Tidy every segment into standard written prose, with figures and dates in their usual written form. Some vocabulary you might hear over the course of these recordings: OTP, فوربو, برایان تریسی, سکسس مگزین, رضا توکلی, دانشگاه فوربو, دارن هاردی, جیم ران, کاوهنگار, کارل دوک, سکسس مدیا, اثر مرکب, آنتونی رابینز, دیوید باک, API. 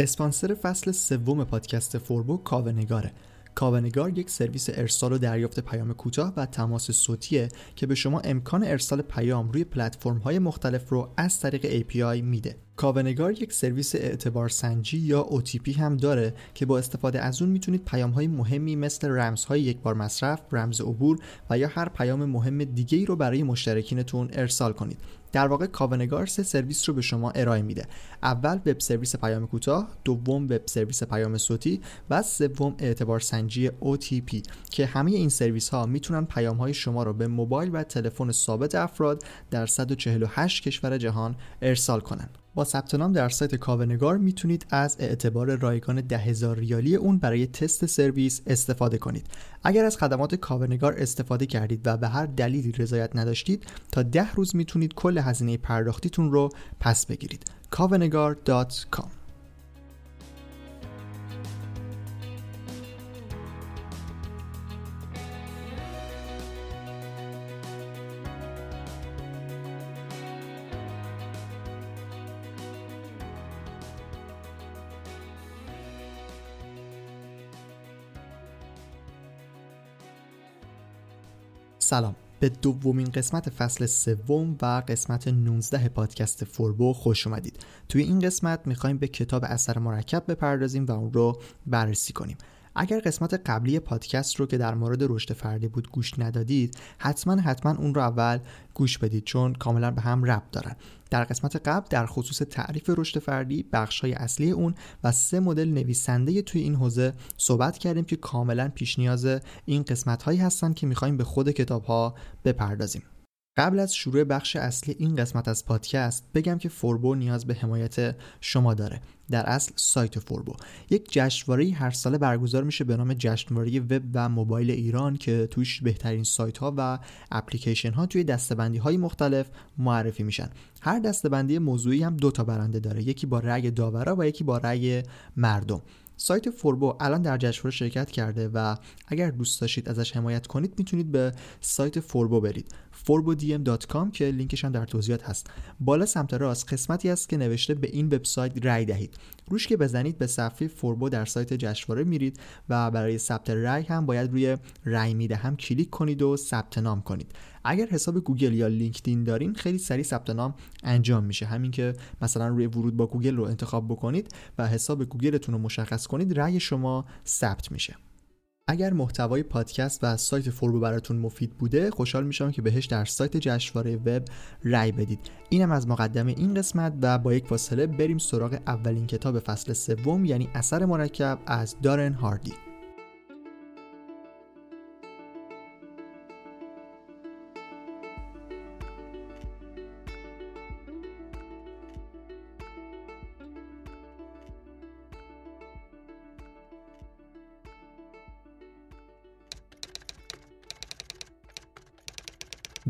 اسپانسر فصل سوم پادکست فوربو کاوهنگاره. کاوهنگار یک سرویس ارسال و دریافت پیام کوتاه و تماس صوتیه که به شما امکان ارسال پیام روی پلتفرم‌های مختلف رو از طریق API میده. کاوهنگار یک سرویس اعتبار سنجی یا OTP هم داره که با استفاده از اون میتونید پیام‌های مهمی مثل رمزهای یک بار مصرف، رمز عبور و یا هر پیام مهم دیگه‌ای رو برای مشترکینتون ارسال کنید. در واقع کاوهنگار سه سرویس رو به شما ارائه میده. اول وب سرویس پیام کوتاه، دوم وب سرویس پیام صوتی و سوم اعتبار سنجی OTP که همه این سرویس‌ها میتونن پیام‌های شما رو به موبایل و تلفن ثابت افراد در 148 کشور جهان ارسال کنن. با ثبت نام در سایت کاوهنگار میتونید از اعتبار رایگان 10,000 ریالی اون برای تست سرویس استفاده کنید. اگر از خدمات کاوهنگار استفاده کردید و به هر دلیلی رضایت نداشتید تا 10 روز میتونید کل هزینه پرداختیتون رو پس بگیرید. kaovenegar.com سلام، به دومین قسمت فصل سوم و قسمت 19 پادکست فوربو خوش اومدید. توی این قسمت میخوایم به کتاب اثر مرکب بپردازیم و اون رو بررسی کنیم. اگر قسمت قبلی پادکست رو که در مورد رشد فردی بود گوش ندادید، حتما اون رو اول گوش بدید چون کاملا به هم ربط دارن. در قسمت قبل در خصوص تعریف رشد فردی، بخش‌های اصلی اون و سه مدل نویسنده توی این حوزه صحبت کردیم که کاملا پیش نیاز این قسمت‌هایی هستن که می‌خوایم به خود کتاب‌ها بپردازیم. قبل از شروع بخش اصلی این قسمت از پادکست بگم که فوربو نیاز به حمایت شما داره. در اصل سایت فوربو یک جشنواره هر ساله برگزار میشه به نام جشنواره وب و موبایل ایران که توش بهترین سایت ها و اپلیکیشن ها توی دسته‌بندی های مختلف معرفی میشن. هر دسته‌بندی موضوعی هم 2 برنده داره، یکی با رأی داورا و یکی با رأی مردم. سایت فوربو الان در جشنواره شرکت کرده و اگر دوست داشتید ازش حمایت کنید میتونید به سایت فوربو برید، forbodm.com که لینکش هم در توضیحات هست. بالا سمت راست قسمتی هست که نوشته به این وبسایت رای دهید. روش که بزنید به صفحه فوربو در سایت جشنواره میرید و برای ثبت رای هم باید روی رای میدهم کلیک کنید و ثبت نام کنید. اگر حساب گوگل یا لینکدین دارین خیلی سریع ثبت نام انجام میشه. همین که مثلا روی ورود با گوگل رو انتخاب بکنید و حساب گوگلتون رو مشخص کنید، رای شما ثبت میشه. اگر محتوای پادکست و سایت فوربو براتون مفید بوده، خوشحال میشم که بهش در سایت جشنواره وب رای بدید. اینم از مقدمه این قسمت و با یک فاصله بریم سراغ اولین کتاب فصل سوم یعنی اثر مرکب از دارن هاردی.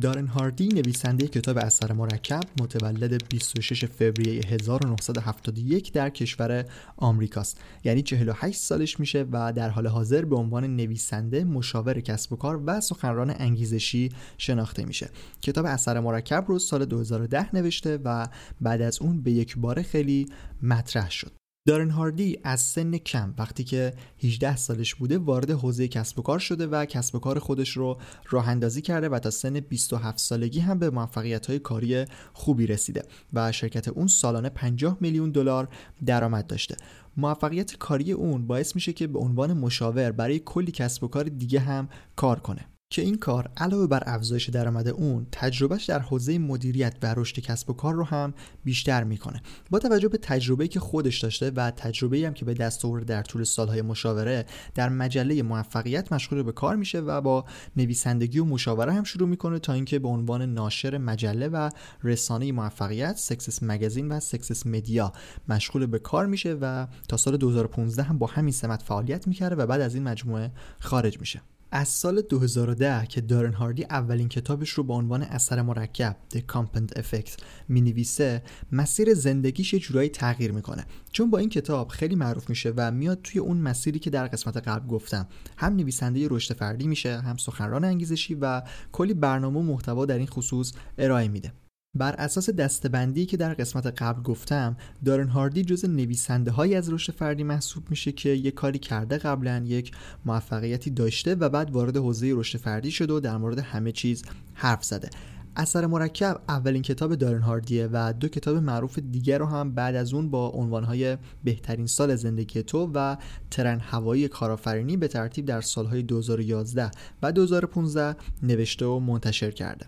دارن هاردی نویسنده کتاب اثر مرکب متولد 26 فوریه 1971 در کشور آمریکاست، یعنی 48 سالش میشه و در حال حاضر به عنوان نویسنده، مشاور کسب و کار و سخنران انگیزشی شناخته میشه. کتاب اثر مرکب رو سال 2010 نوشته و بعد از اون به یک بار خیلی مطرح شد. دارن هاردی از سن کم وقتی که 18 سالش بوده وارد حوزه کسب و کار شده و کسب و کار خودش رو راه اندازی کرده و تا سن 27 سالگی هم به موفقیت‌های کاری خوبی رسیده و شرکت اون سالانه 50 میلیون دلار درآمد داشته. موفقیت کاری اون باعث میشه که به عنوان مشاور برای کلی کسب و کار دیگه هم کار کنه که این کار علاوه بر افزایش درآمد اون، تجربهش در حوزه مدیریت و رشد کسب و کار رو هم بیشتر میکنه. با توجه به تجربه‌ای که خودش داشته و تجربه‌ای هم که به دست آورده در طول سالهای مشاوره، در مجله موفقیت مشغول به کار میشه و با نویسندگی و مشاوره هم شروع میکنه تا اینکه به عنوان ناشر مجله و رسانه موفقیت، سکسس مگزین و سکسس مدیا مشغول به کار میشه و تا سال 2015 هم با همین سمت فعالیت میکنه و بعد از این مجموعه خارج میشه. از سال 2010 که دارن هاردی اولین کتابش رو با عنوان اثر مرکب The Compound Effect می‌نویسه، مسیر زندگیش یه جورایی تغییر میکنه چون با این کتاب خیلی معروف میشه و میاد توی اون مسیری که در قسمت قبل گفتم، هم نویسنده رشد فردی میشه، هم سخنران انگیزشی و کلی برنامه و محتوا در این خصوص ارائه میده. بر اساس دسته‌بندی که در قسمت قبل گفتم، دارن هاردی جزو نویسنده‌های از رشد فردی محسوب میشه که یک کاری کرده قبلا، یک موفقیتی داشته و بعد وارد حوزه رشد فردی شده و در مورد همه چیز حرف زده. اثر مرکب اولین کتاب دارن هاردیه و دو کتاب معروف دیگر رو هم بعد از اون با عنوانهای بهترین سال زندگی تو و ترن هوایی کارآفرینی به ترتیب در سالهای 2011 و 2015 نوشته و منتشر کرده.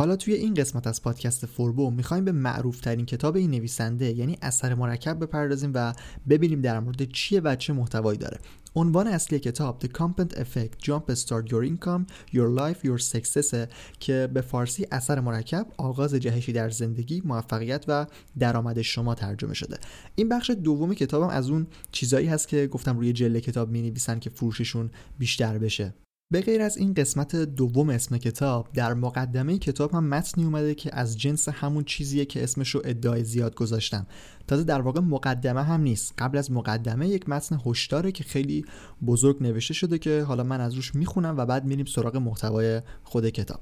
حالا توی این قسمت از پادکست فوربو میخوایم به معروف ترین کتاب این نویسنده یعنی اثر مرکب بپردازیم و ببینیم در مورد چیه و چه محتوایی داره. عنوان اصلی کتاب The Compound Effect Jump Start Your Income Your Life Your Success که به فارسی اثر مرکب آغاز جهشی در زندگی، موفقیت و درآمد شما ترجمه شده. این بخش دوم کتابم از اون چیزایی هست که گفتم روی جلد کتاب می‌نویسن که فروششون بیشتر بشه. به غیر از این قسمت دوم اسم کتاب، در مقدمه کتاب هم متنی اومده که از جنس همون چیزیه که اسمش رو ادعای زیاد گذاشتم. تازه در واقع مقدمه هم نیست، قبل از مقدمه یک متن هشداره که خیلی بزرگ نوشته شده که حالا من از روش میخونم و بعد میریم سراغ محتوای خود کتاب.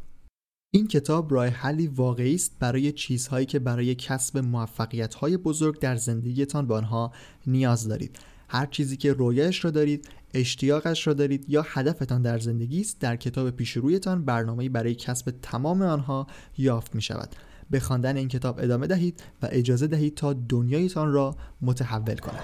این کتاب راه حلی واقعی است برای چیزهایی که برای کسب موفقیت‌های بزرگ در زندگیتان به آنها نیاز دارید. هر چیزی که رویاش رو دارید، اشتیاقش رو دارید یا هدفتان در زندگی است، در کتاب پیش رویتان برنامه‌ای برای کسب تمام آنها یافت می شود. به خواندن این کتاب ادامه دهید و اجازه دهید تا دنیایتان را متحول کند.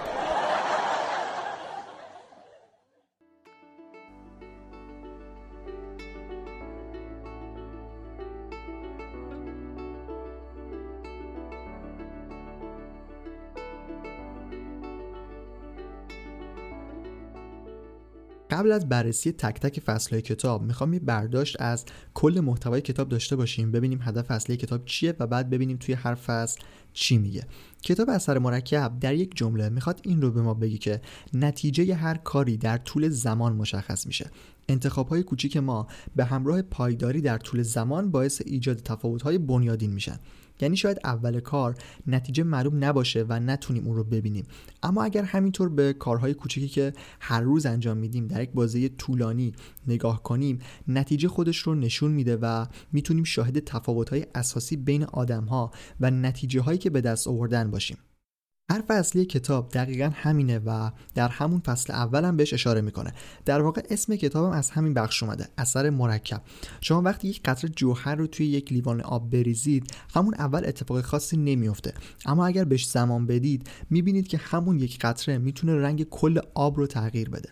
قبل از بررسی تک تک فصل‌های کتاب میخوام یه برداشت از کل محتوای کتاب داشته باشیم، ببینیم هدف اصلی کتاب چیه و بعد ببینیم توی هر فصل چی میگه. کتاب اثر مرکب در یک جمله میخواد این رو به ما بگی که نتیجه هر کاری در طول زمان مشخص میشه. انتخاب‌های کوچیک ما به همراه پایداری در طول زمان باعث ایجاد تفاوت‌های بنیادین میشن. یعنی شاید اول کار نتیجه معلوم نباشه و نتونیم اون رو ببینیم، اما اگر همینطور به کارهای کوچیکی که هر روز انجام میدیم در یک بازه طولانی نگاه کنیم، نتیجه خودش رو نشون میده و میتونیم شاهد تفاوت‌های اساسی بین آدم‌ها و نتیجه‌هایی که به دست آوردن باشیم. حرف اصلی کتاب دقیقاً همینه و در همون فصل اول هم بهش اشاره میکنه. در واقع اسم کتابم از همین بخش اومده، اثر مرکب. شما وقتی یک قطره جوهر رو توی یک لیوان آب بریزید، همون اول اتفاق خاصی نمیفته، اما اگر بهش زمان بدید میبینید که همون یک قطره میتونه رنگ کل آب رو تغییر بده.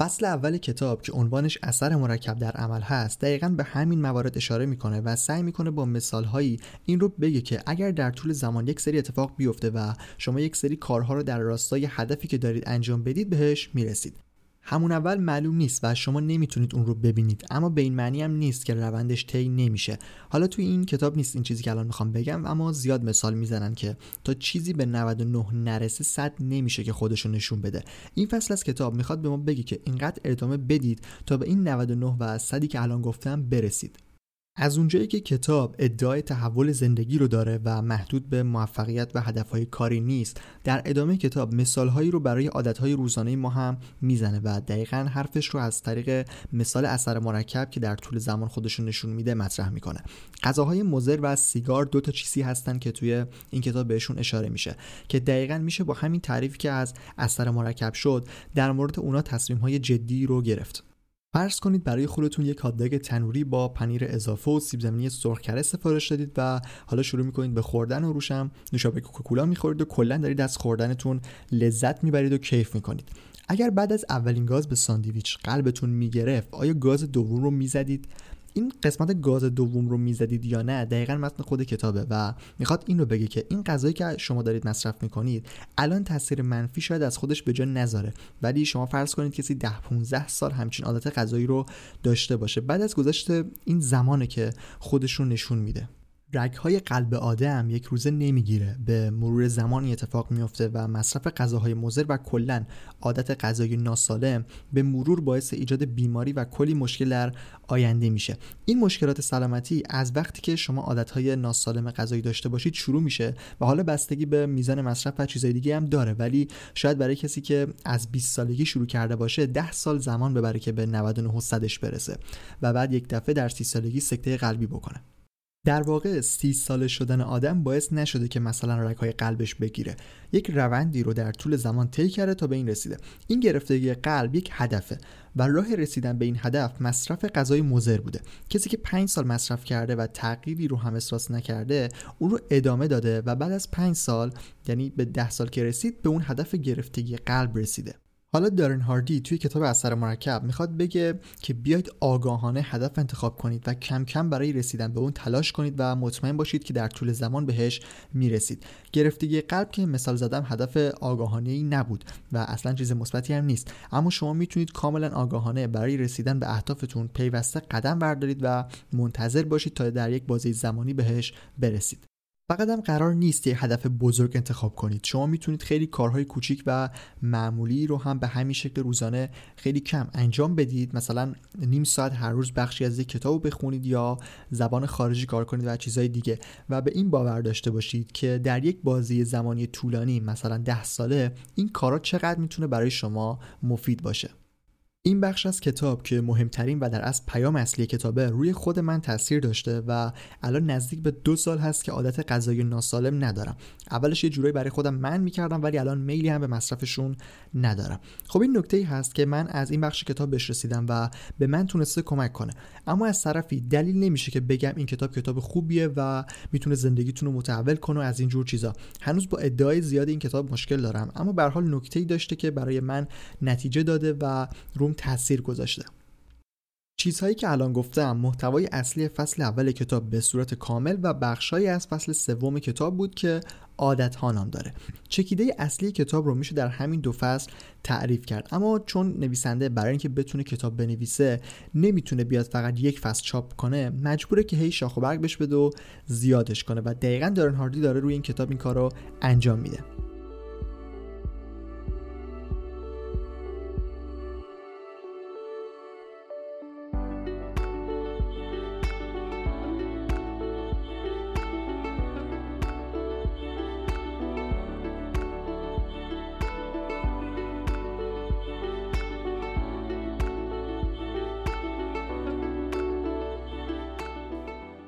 فصل اول کتاب که عنوانش اثر مرکب در عمل هست دقیقاً به همین موارد اشاره میکنه و سعی میکنه با مثالهایی این رو بگه که اگر در طول زمان یک سری اتفاق بیفته و شما یک سری کارها رو در راستای هدفی که دارید انجام بدید بهش میرسید. همون اول معلوم نیست و شما نمیتونید اون رو ببینید، اما به این معنی هم نیست که روندش طی نمیشه. حالا توی این کتاب نیست این چیزی که الان میخوام بگم، اما زیاد مثال میزنن که تا چیزی به 99 نرسه 100 نمیشه که خودشو نشون بده. این فصل از کتاب میخواد به ما بگه که اینقدر ادامه بدید تا به این 99 و 100 که الان گفتم برسید. از اونجایی که کتاب ادعای تحول زندگی رو داره و محدود به موفقیت و هدفهای کاری نیست، در ادامه کتاب مثالهایی رو برای عادتهای روزانه ما هم میزنه و دقیقاً حرفش رو از طریق مثال اثر مرکب که در طول زمان خودشون نشون میده مطرح میکنه. غذاهای مضر و سیگار دو تا چیزی هستن که توی این کتاب بهشون اشاره میشه که دقیقاً میشه با همین تعریفی که از اثر مرکب شد در مورد اونا تصمیم‌های جدی رو گرفت. فرض کنید برای خودتون یک هات‌داگ تنوری با پنیر اضافه و سیب زمینی سرخ‌کره سفارش دادید و حالا شروع می‌کنید به خوردن و روشم نوشابه کوکاکولا می‌خورید و کلاً دارید از خوردنتون لذت می‌برید و کیف می‌کنید. اگر بعد از اولین گاز به ساندویچ قلبتون می‌گرفت، آیا گاز دوم رو می‌زدید؟ این قسمت گاز دوم رو می‌زدید یا نه دقیقاً متن خود کتابه و می‌خواد این رو بگه که این غذایی که شما دارید مصرف می‌کنید الان تاثیر منفی شاید از خودش به جا نذاره، ولی شما فرض کنید کسی 10-15 سال همچین عادت غذایی رو داشته باشه، بعد از گذشت این زمانه که خودش رو نشون میده. رگ‌های قلب آدم یک روزه نمیگیره، به مرور زمان اتفاق میفته و مصرف غذاهای مضر و کلاً عادت غذایی ناسالم به مرور باعث ایجاد بیماری و کلی مشکل در آینده میشه. این مشکلات سلامتی از وقتی که شما عادت‌های ناسالم غذایی داشته باشید شروع میشه و حالا بستگی به میزان مصرف و چیزهای دیگه هم داره، ولی شاید برای کسی که از 20 سالگی شروع کرده باشه 10 سال زمان ببره که به 99 درصدش برسه و بعد یک دفعه در 30 سالگی سکته قلبی بکنه. در واقع 30 ساله شدن آدم باعث نشده که مثلا رگ‌های قلبش بگیره. یک روندی رو در طول زمان طی کرده تا به این رسیده. این گرفتگی قلب یک هدفه و راه رسیدن به این هدف مصرف غذای مضر بوده. کسی که 5 سال مصرف کرده و تغییری رو هم احساس نکرده، اون رو ادامه داده و بعد از 5 سال، یعنی به 10 سال که رسید، به اون هدف گرفتگی قلب رسیده. حالا دارن هاردی توی کتاب اثر مرکب میخواد بگه که بیاید آگاهانه هدف انتخاب کنید و کم کم برای رسیدن به اون تلاش کنید و مطمئن باشید که در طول زمان بهش میرسید. گرفتگی قلب که مثال زدم هدف آگاهانه‌ای نبود و اصلا چیز مثبتی هم نیست، اما شما میتونید کاملا آگاهانه برای رسیدن به اهدافتون پیوسته قدم بردارید و منتظر باشید تا در یک بازه زمانی بهش برسید. فقط هم قرار نیست یه هدف بزرگ انتخاب کنید. شما میتونید خیلی کارهای کوچیک و معمولی رو هم به همین شکل روزانه خیلی کم انجام بدید. مثلا نیم ساعت هر روز بخشی از یک کتاب رو بخونید یا زبان خارجی کار کنید و چیزهای دیگه، و به این باور داشته باشید که در یک بازه زمانی طولانی، مثلا 10 ساله، این کارا چقدر میتونه برای شما مفید باشه. این بخش از کتاب که مهمترین و در اصل پیام اصلی کتابه، روی خود من تاثیر داشته و الان نزدیک به 2 سال هست که عادت غذایی ناسالم ندارم. اولش یه جورایی برای خودم منع می‌کردم، ولی الان میلی هم به مصرفشون ندارم. خب این نکته‌ای هست که من از این بخش کتاب بهش رسیدم و به من تونسته کمک کنه. اما از طرفی دلیل نمیشه که بگم این کتاب خوبیه و میتونه زندگیتون رو متحول کنه از این جور چیزا. هنوز با ادعای زیاد این کتاب مشکل دارم، اما به هر حال نکته‌ای داشته که برای من نتیجه داده و تأثیر گذاشته. چیزهایی که الان گفتم محتوای اصلی فصل اول کتاب به صورت کامل و بخشهایی از فصل سوم کتاب بود که عادت ها نام داره. چکیده اصلی کتاب رو میشه در همین 2 فصل تعریف کرد، اما چون نویسنده برای اینکه بتونه کتاب بنویسه نمیتونه بیاد فقط یک فصل چاپ کنه، مجبوره که هی شاخ و برگ بهش بده و زیادش کنه و دقیقاً دارن هاردی داره روی این کتاب این کارو انجام میده.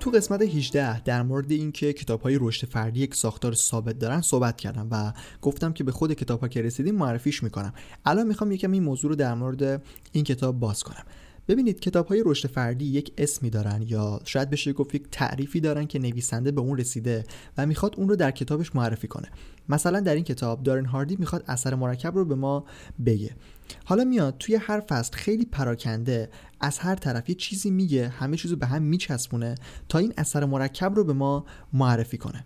تو قسمت 18 در مورد اینکه کتاب‌های رشد فردی یک ساختار ثابت دارن صحبت کردم و گفتم که به خود کتاب‌ها که رسیدیم معرفیش می‌کنم. الان می‌خوام یکم این موضوع رو در مورد این کتاب باز کنم. ببینید، کتاب‌های رشد فردی یک اسمی دارن، یا شاید بشه گفت یک تعریفی دارن که نویسنده به اون رسیده و می‌خواد اون رو در کتابش معرفی کنه. مثلا در این کتاب دارن هاردی می‌خواد اثر مرکب رو به ما بگه. حالا میاد توی هر فصل خیلی پراکنده از هر طرف یه چیزی میگه، همه چیزو به هم میچسبونه تا این اثر مرکب رو به ما معرفی کنه.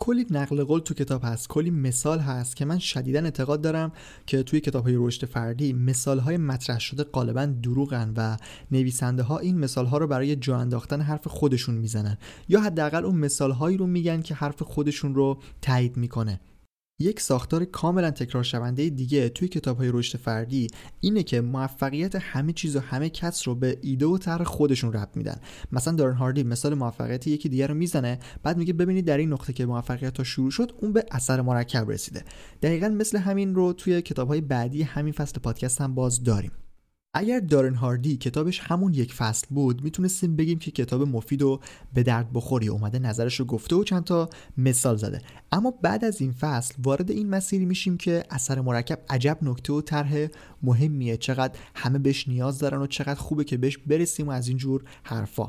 کلی نقل قول تو کتاب هست، کلی مثال هست که من شدیداً اعتقاد دارم که توی کتاب‌های رشد فردی مثال‌های مطرح شده غالباً دروغن و نویسنده‌ها این مثال‌ها رو برای جا انداختن حرف خودشون میزنن، یا حداقل اون مثال‌هایی رو میگن که حرف خودشون رو تایید میکنه. یک ساختار کاملا تکرار شونده دیگه توی کتاب‌های رشد فردی اینه که موفقیت همه چیز و همه کس رو به ایده و طرح خودشون ربط میدن. مثلا دارن هاردی مثال موفقیت یکی دیگه رو میزنه، بعد میگه ببینید در این نقطه که موفقیت ها شروع شد اون به اثر مرکب رسیده. دقیقاً مثل همین رو توی کتاب‌های بعدی همین فصل پادکست هم باز داریم. اگر دارن هاردی کتابش همون یک فصل بود، میتونستیم بگیم که کتاب مفید و به درد بخوری، اومده نظرش رو گفته و چند تا مثال زده. اما بعد از این فصل وارد این مسیری میشیم که اثر مرکب عجب نکته و طرح مهمیه، چقدر همه بهش نیاز دارن و چقدر خوبه که بهش برسیم و از اینجور حرفا.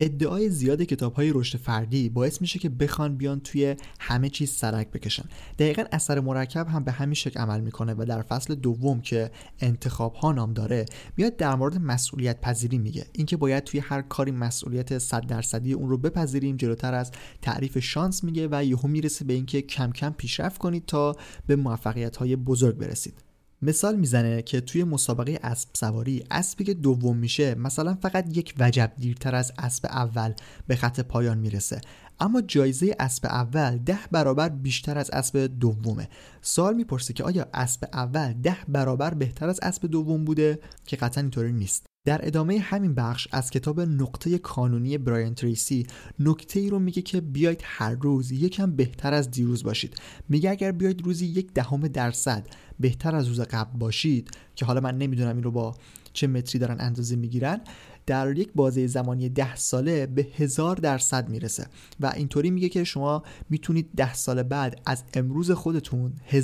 ادعای زیاد کتاب‌های رشد فردی باعث میشه که بخوان بیان توی همه چیز سرک بکشن. دقیقاً اثر مرکب هم به همین شکل عمل میکنه و در فصل دوم که انتخاب‌ها نام داره میاد در مورد مسئولیت پذیری میگه. اینکه باید توی هر کاری مسئولیت 100% اون رو بپذیریم، جلوتر از تعریف شانس میگه و یهو میرسه به اینکه کم کم پیشرفت کنید تا به موفقیت‌های بزرگ برسید. مثال میزنه که توی مسابقه اسب سواری، اسبی که دوم میشه مثلا فقط یک وجب دیرتر از اسب اول به خط پایان میرسه، اما جایزه اسب اول 10 برابر بیشتر از اسب دومه. سوال میپرسه که آیا اسب اول 10 برابر بهتر از اسب دوم بوده؟ که قطعا اینطوری نیست. در ادامه همین بخش از کتاب نقطه کانونی برایان تریسی نکته ای رو میگه که بیاید هر روز یکم بهتر از دیروز باشید. میگه اگر بیاید روزی 0.1% بهتر از روز قبل باشید، که حالا من نمیدونم این رو با چه متری دارن اندازه میگیرن، در یک بازه زمانی 10 ساله به 1000% میرسه و اینطوری میگه که شما میتونید 10 سال بعد از امروز خودتون 1000%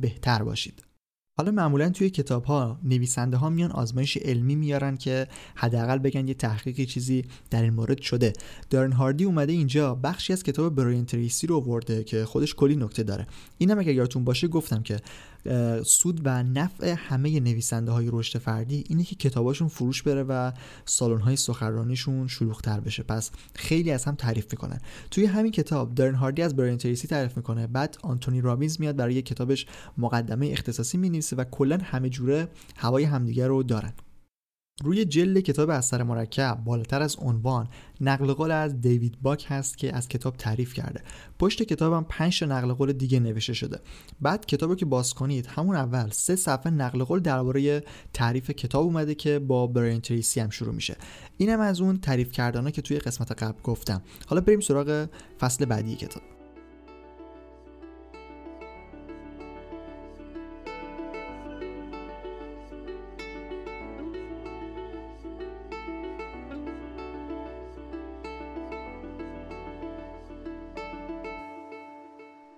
بهتر باشید. حالا معمولا توی کتاب‌ها نویسنده ها میان آزمایش علمی میارن که حداقل بگن یه تحقیقی چیزی در این مورد شده. دارن هاردی اومده اینجا بخشی از کتاب برایان تریسی رو آورده که خودش کلی نکته داره. اینم اگه یادتون باشه گفتم که سود و نفع همه نویسنده های رشد فردی اینه که کتاباشون فروش بره و سالن های سخنرانیشون شلوغ‌تر بشه. پس خیلی از هم تعریف میکنن. توی همین کتاب دارن هاردی از برایان تریسی تعریف میکنه، بعد آنتونی رابینز میاد برای کتابش مقدمه اختصاصی مینویسه و کلن همه جوره هوای همدیگر رو دارن. روی جلد کتاب اثر مرکب بالاتر از عنوان نقل قول از دیوید باک هست که از کتاب تعریف کرده. پشت کتابم 5 تا نقل قول دیگه نوشته شده. بعد کتابو که باز کنید همون اول 3 صفحه نقل قول درباره تعریف کتاب اومده که با برایان تریسی هم شروع میشه. اینم از اون تعریف کردنا که توی قسمت قبل گفتم. حالا بریم سراغ فصل بعدی کتاب.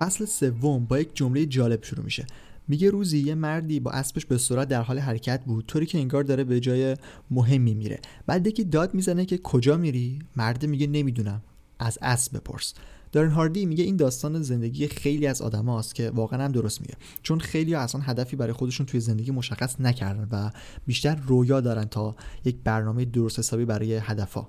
فصل 3 با یک جمله جالب شروع میشه. میگه روزی یه مردی با اسبش به سرعت در حال حرکت بود، طوری که انگار داره به جای مهمی میره. بعد یکی داد میزنه که کجا میری؟ مرد میگه نمیدونم، از اسب بپرس. دارن هاردی میگه این داستان زندگی خیلی از آدماست که واقعا هم درست میگه، چون خیلی‌ها اصلا هدفی برای خودشون توی زندگی مشخص نکردن و بیشتر رویا دارن تا یک برنامه درست حسابی برای هدف‌ها.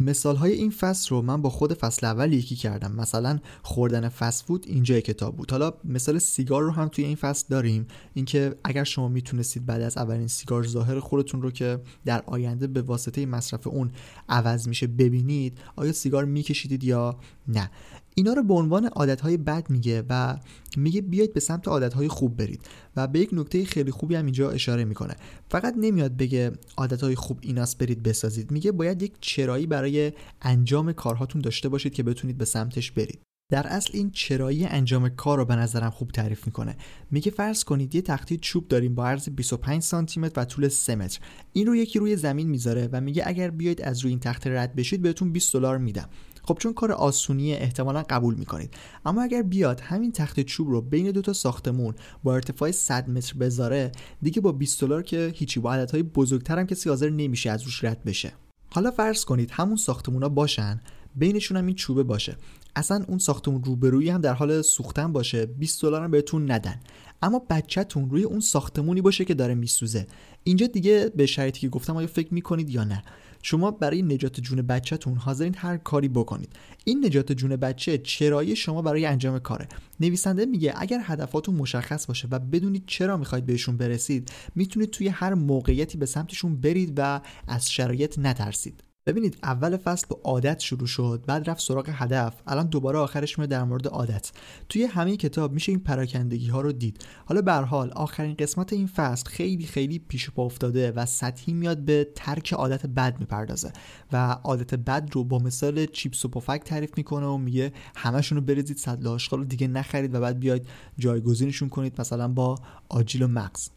مثال‌های این فصل رو من با خود فصل اول یکی کردم، مثلا خوردن فست فود اینجای کتاب بود. حالا مثال سیگار رو هم توی این فصل داریم، اینکه اگر شما میتونستید بعد از اولین سیگار ظاهر خودتون رو که در آینده به واسطه مصرف اون عوض میشه ببینید، آیا سیگار میکشیدید یا نه؟ اینا رو به عنوان عادت‌های بد میگه و میگه بیاید به سمت عادت‌های خوب برید و به یک نکته خیلی خوبی هم اینجا اشاره میکنه. فقط نمیاد بگه عادت‌های خوب ایناست برید بسازید، میگه باید یک چرایی برای انجام کارهاتون داشته باشید که بتونید به سمتش برید. در اصل این چرایی انجام کار رو به نظرم خوب تعریف میکنه. میگه فرض کنید یه تخته چوب داریم با عرض 25 سانتی متر و طول 3 متر. این رو یکی روی زمین میذاره و میگه اگر بیاید از روی این تخته رد بشید بهتون $20 میدم. خب چون کار آسونیه احتمالاً قبول میکنید، اما اگر بیاد همین تخت چوب رو بین 2 تا ساختمون با ارتفاع 100 متر بذاره، دیگه با $20 که هیچی، با عددهای بزرگتر هم کسی حاضر نمیشه از روش رد بشه. حالا فرض کنید همون ساختمونا باشن، بینشون هم این چوبه باشه، اصلا اون ساختمون روبرویی هم در حال سوختن باشه، $20 هم بهتون ندن، اما بچه‌تون روی اون ساختمونی باشه که داره میسوزه. اینجا دیگه به شرایطی که گفتم آیا فکر میکنید یا نه؟ شما برای نجات جون بچه‌تون حاضرین هر کاری بکنید. این نجات جون بچه چرای شما برای انجام کاره. نویسنده میگه اگر هدفاتون مشخص باشه و بدونید چرا میخواید بهشون برسید، میتونید توی هر موقعیتی به سمتشون برید و از شرایط نترسید. ببینید اول فصل با عادت شروع شد، بعد رفت سراغ هدف، الان دوباره آخرش میاد در مورد عادت. توی همه کتاب میشه این پراکندگی ها رو دید. حالا به هر حال آخرین قسمت این فصل خیلی پیش پا افتاده و سطحی میاد به ترک عادت بد میپردازه و عادت بد رو با مثال چیپس و پفک تعریف میکنه و میگه همشون رو بریزید سطل آشغال رو دیگه نخرید و بعد بیاید جایگزینشون کنید مثلا با آجیل و مغز.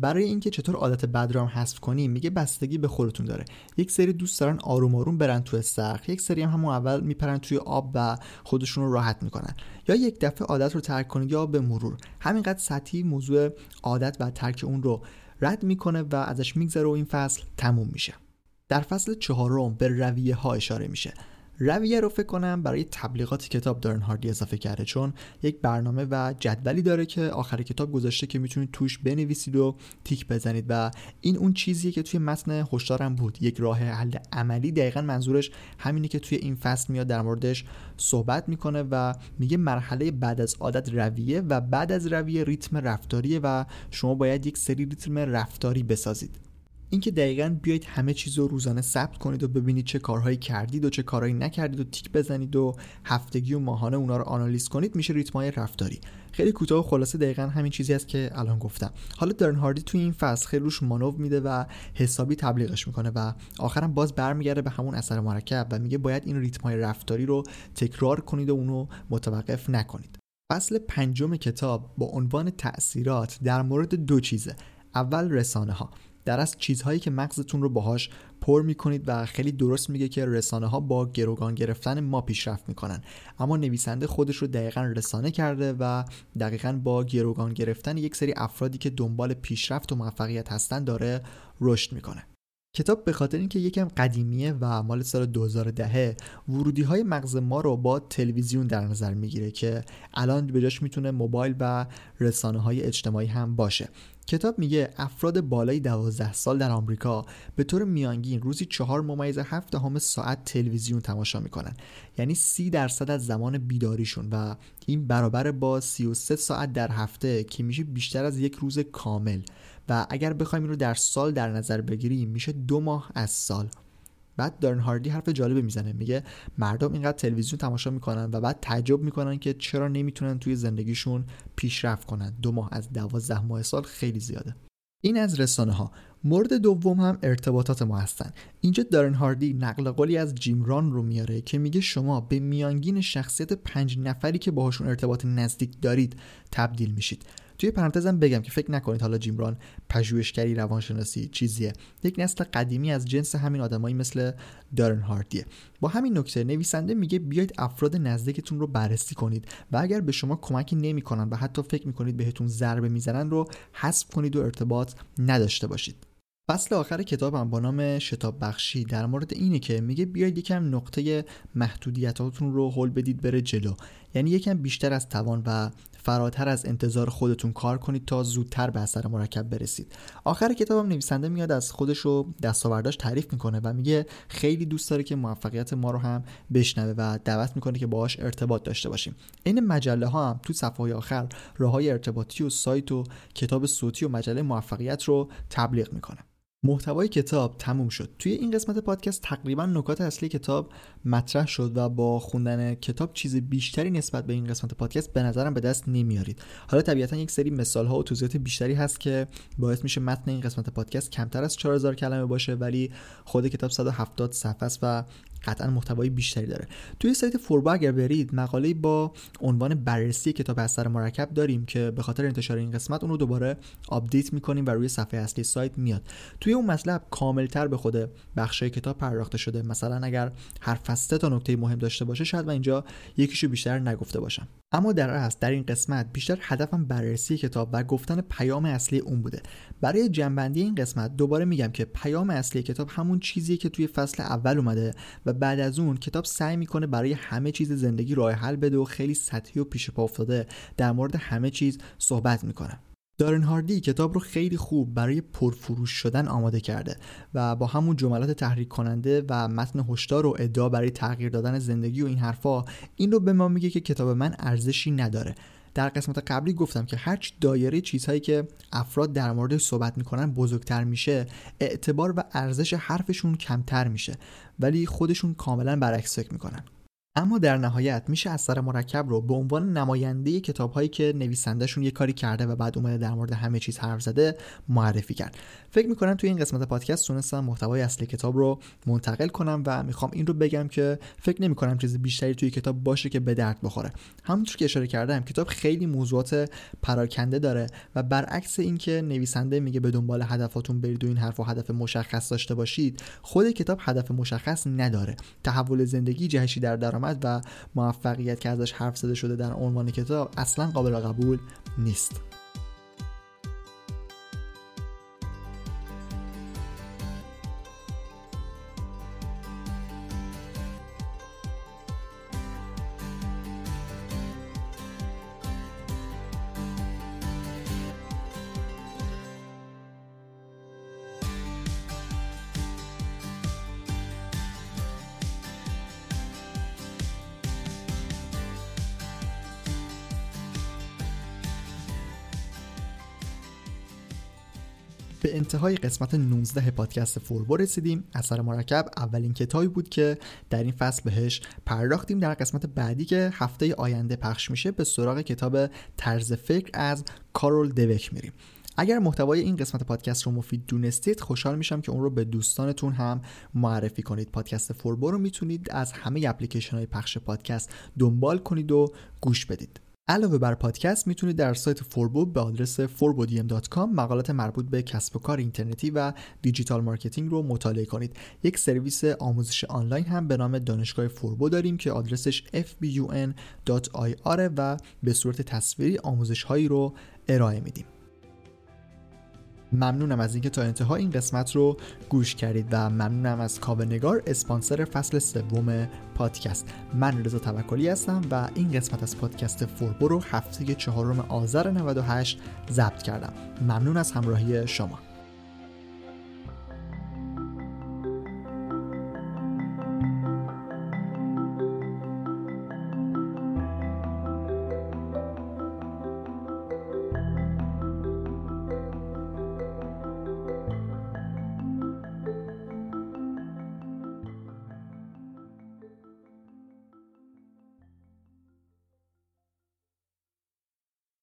برای اینکه چطور عادت بد رو هم حذف کنیم میگه بستگی به خودتون داره. یک سری دوست دارن آروم آروم برن توی سقف، یک سری هم همون اول میپرن توی آب و خودشون رو راحت میکنن، یا یک دفعه عادت رو ترک کنید یا به مرور. همینقدر سطحی موضوع عادت و ترک اون رو رد میکنه و ازش میگذره و این فصل تموم میشه. در فصل 4 به رویه ها اشاره میشه. رویه رو فکر کنم برای تبلیغات کتاب دارن هاردی اضافه کرده، چون یک برنامه و جدولی داره که آخر کتاب گذاشته که میتونید توش بنویسید و تیک بزنید و این اون چیزیه که توی متن هشدارم بود، یک راه حل عملی. دقیقاً منظورش همینه که توی این فصل میاد در موردش صحبت میکنه و میگه مرحله بعد از عادت رویه و بعد از رویه ریتم رفتاریه و شما باید یک سری ریتم رفتاری بسازید. اینکه دقیقاً بیایید همه چیز رو روزانه ثبت کنید و ببینید چه کارهایی کردید و چه کارهایی نکردید و تیک بزنید و هفتگی و ماهانه اونا رو آنالیز کنید، میشه ریتم‌های رفتاری. خیلی کوتاه و خلاصه دقیقاً همین چیزی است که الان گفتم. حالا دارن هاردی توی این فصل خیلی روش مانور میده و حسابی تبلیغش میکنه و آخرام باز برمیگرده به همون اثر مرکب و میگه باید این ریتم‌های رفتاری رو تکرار کنید و اونو متوقف نکنید. فصل 5 کتاب با عنوان تأثیرات در مورد 2 چیزه. اول رسانه‌ها. در از چیزهایی که مغزتون رو باهاش پر میکنید و خیلی درست میگه که رسانه ها با گروگان گرفتن ما پیشرفت میکنن، اما نویسنده خودش رو دقیقاً رسانه کرده و دقیقاً با گروگان گرفتن یک سری افرادی که دنبال پیشرفت و موفقیت هستن داره رشد میکنه. کتاب به خاطر اینکه یکم قدیمیه و مال سال 2010 ورودی‌های مغز ما رو با تلویزیون در نظر میگیره که الان به جاش میتونه موبایل و رسانه‌های اجتماعی هم باشه. کتاب میگه افراد بالای 12 سال در آمریکا به طور میانگین روزی 4.7 ساعت تلویزیون تماشا میکنن، یعنی 30% از زمان بیداریشون، و این برابر با 33 ساعت در هفته که میشه بیشتر از یک روز کامل، و اگر بخوایم این رو در سال در نظر بگیریم میشه 2 ماه از سال. بعد دارن هاردی حرف جالبی میزنه، میگه مردم اینقدر تلویزیون تماشا میکنن و بعد تعجب میکنن که چرا نمیتونن توی زندگیشون پیشرفت کنن. 2 ماه از 12 ماه سال خیلی زیاده. این از رسانه ها. مورد دوم هم ارتباطات ما هستن. اینجا دارن هاردی نقل قولی از جیم ران رو میاره که میگه شما به میانگین شخصیت 5 نفری که باهاشون ارتباط نزدیک دارید تبدیل میشید. توی پرانتزم بگم که فکر نکنید حالا جیم ران پژوهشگری روانشناسی چیزیه، یک نسل قدیمی از جنس همین آدمایی مثل دارن هاردیه. با همین نکته نویسنده میگه بیاید افراد نزدیکتون رو بررسی کنید و اگر به شما کمکی نمیکنن و حتی فکر میکنید بهتون ضربه میزنن رو حذف کنید و ارتباط نداشته باشید. فصل آخر کتابم با نام شتاب بخشی در مورد اینه که میگه بیاید یکم نقطه محدودیتاتون رو هول بدید بره جلو، یعنی یکم بیشتر از توان و فراتر از انتظار خودتون کار کنید تا زودتر به اثر مرکب برسید. آخر کتابم نویسنده میاد از خودش و دستاورداش تعریف میکنه و میگه خیلی دوست داره که موفقیت ما رو هم بشنوه و دعوت میکنه که باهاش ارتباط داشته باشیم. این مجله ها هم تو صفحه‌های آخر راههای ارتباطی و سایت و کتاب صوتی و مجله موفقیت رو تبلیغ میکنه. محتوای کتاب تموم شد. توی این قسمت پادکست تقریبا نکات اصلی کتاب مطرح شد و با خوندن کتاب چیز بیشتری نسبت به این قسمت پادکست به نظرم به دست نمیارید. حالا طبیعتا یک سری مثال‌ها و توضیحات بیشتری هست که باعث میشه متن این قسمت پادکست کمتر از 4000 کلمه باشه، ولی خود کتاب 170 صفحه است و قطعا محتوای بیشتری داره. توی سایت فوربو اگر برید مقاله با عنوان بررسی کتاب اثر مرکب داریم که به خاطر انتشار این قسمت اون رو دوباره آپدیت می‌کنیم و روی صفحه اصلی سایت میاد. توی اون مطلب کامل‌تر به خود بخشای کتاب پرداخته شده. مثلا اگر هر فصل 3 تا نکته مهم داشته باشه شاید من اینجا یکیشو بیشتر نگفته باشم. اما در اصل در این قسمت بیشتر هدفم بررسی کتاب و گفتن پیام اصلی اون بوده. برای جنبندی این قسمت دوباره میگم که پیام اصلی کتاب همون چیزیه که توی فصل اول اومده و بعد از اون کتاب سعی میکنه برای همه چیز زندگی راه حل بده و خیلی سطحی و پیش پا افتاده در مورد همه چیز صحبت میکنه. دارن هاردی کتاب رو خیلی خوب برای پرفروش شدن آماده کرده و با همون جملات تحریک کننده و متن هشدار و ادعا برای تغییر دادن زندگی و این حرفا این رو به ما میگه که کتاب من ارزشی نداره. در قسمت قبلی گفتم که هرچی دایره چیزهایی که افراد در موردش صحبت میکنن بزرگتر میشه اعتبار و ارزش حرفشون کمتر میشه، ولی خودشون کاملا برعکس فکر میکنن. اما در نهایت میشه اثر مرکب رو به عنوان نماینده کتاب‌هایی که نویسنده‌شون یه کاری کرده و بعد اومده در مورد همه چیز حرف زده معرفی کرد. فکر می‌کنم توی این قسمت پادکست تونستم محتوای اصلی کتاب رو منتقل کنم و میخوام این رو بگم که فکر نمی‌کنم چیز بیشتری توی کتاب باشه که به درد بخوره. همونطور که اشاره کردم کتاب خیلی موضوعات پراکنده داره و برعکس اینکه نویسنده میگه به دنبال هدفاتون برید و این حرفو هدف مشخص داشته باشید، خود کتاب هدف مشخص نداره. تحول زندگی جهشی در و موفقیت که ازش حرف زده شده در عنوان کتاب اصلا قابل قبول نیست. به انتهای قسمت 19 پادکست فوربو رسیدیم. اثر مرکب اولین کتابی بود که در این فصل بهش پرداختیم. در قسمت بعدی که هفته آینده پخش میشه به سراغ کتاب طرز فکر از کارل دوک میریم. اگر محتوای این قسمت پادکست رو مفید دونستید خوشحال میشم که اون رو به دوستانتون هم معرفی کنید. پادکست فوربو رو میتونید از همه اپلیکیشن‌های پخش پادکست دنبال کنید و گوش بدید. علاوه بر پادکست میتونید در سایت فوربو به آدرس forbodm.com مقالات مربوط به کسب و کار اینترنتی و دیجیتال مارکتینگ رو مطالعه کنید. یک سرویس آموزش آنلاین هم به نام دانشگاه فوربو داریم که آدرسش fbun.ir و به صورت تصویری آموزش هایی رو ارائه میدیم. ممنونم از اینکه تا انتها این قسمت رو گوش کردید و ممنونم از کاوهنگار اسپانسر فصل سوم پادکست. من رضا توکلی هستم و این قسمت از پادکست فوربو رو هفته 4 آذر 98 ضبط کردم. ممنون از همراهی شما.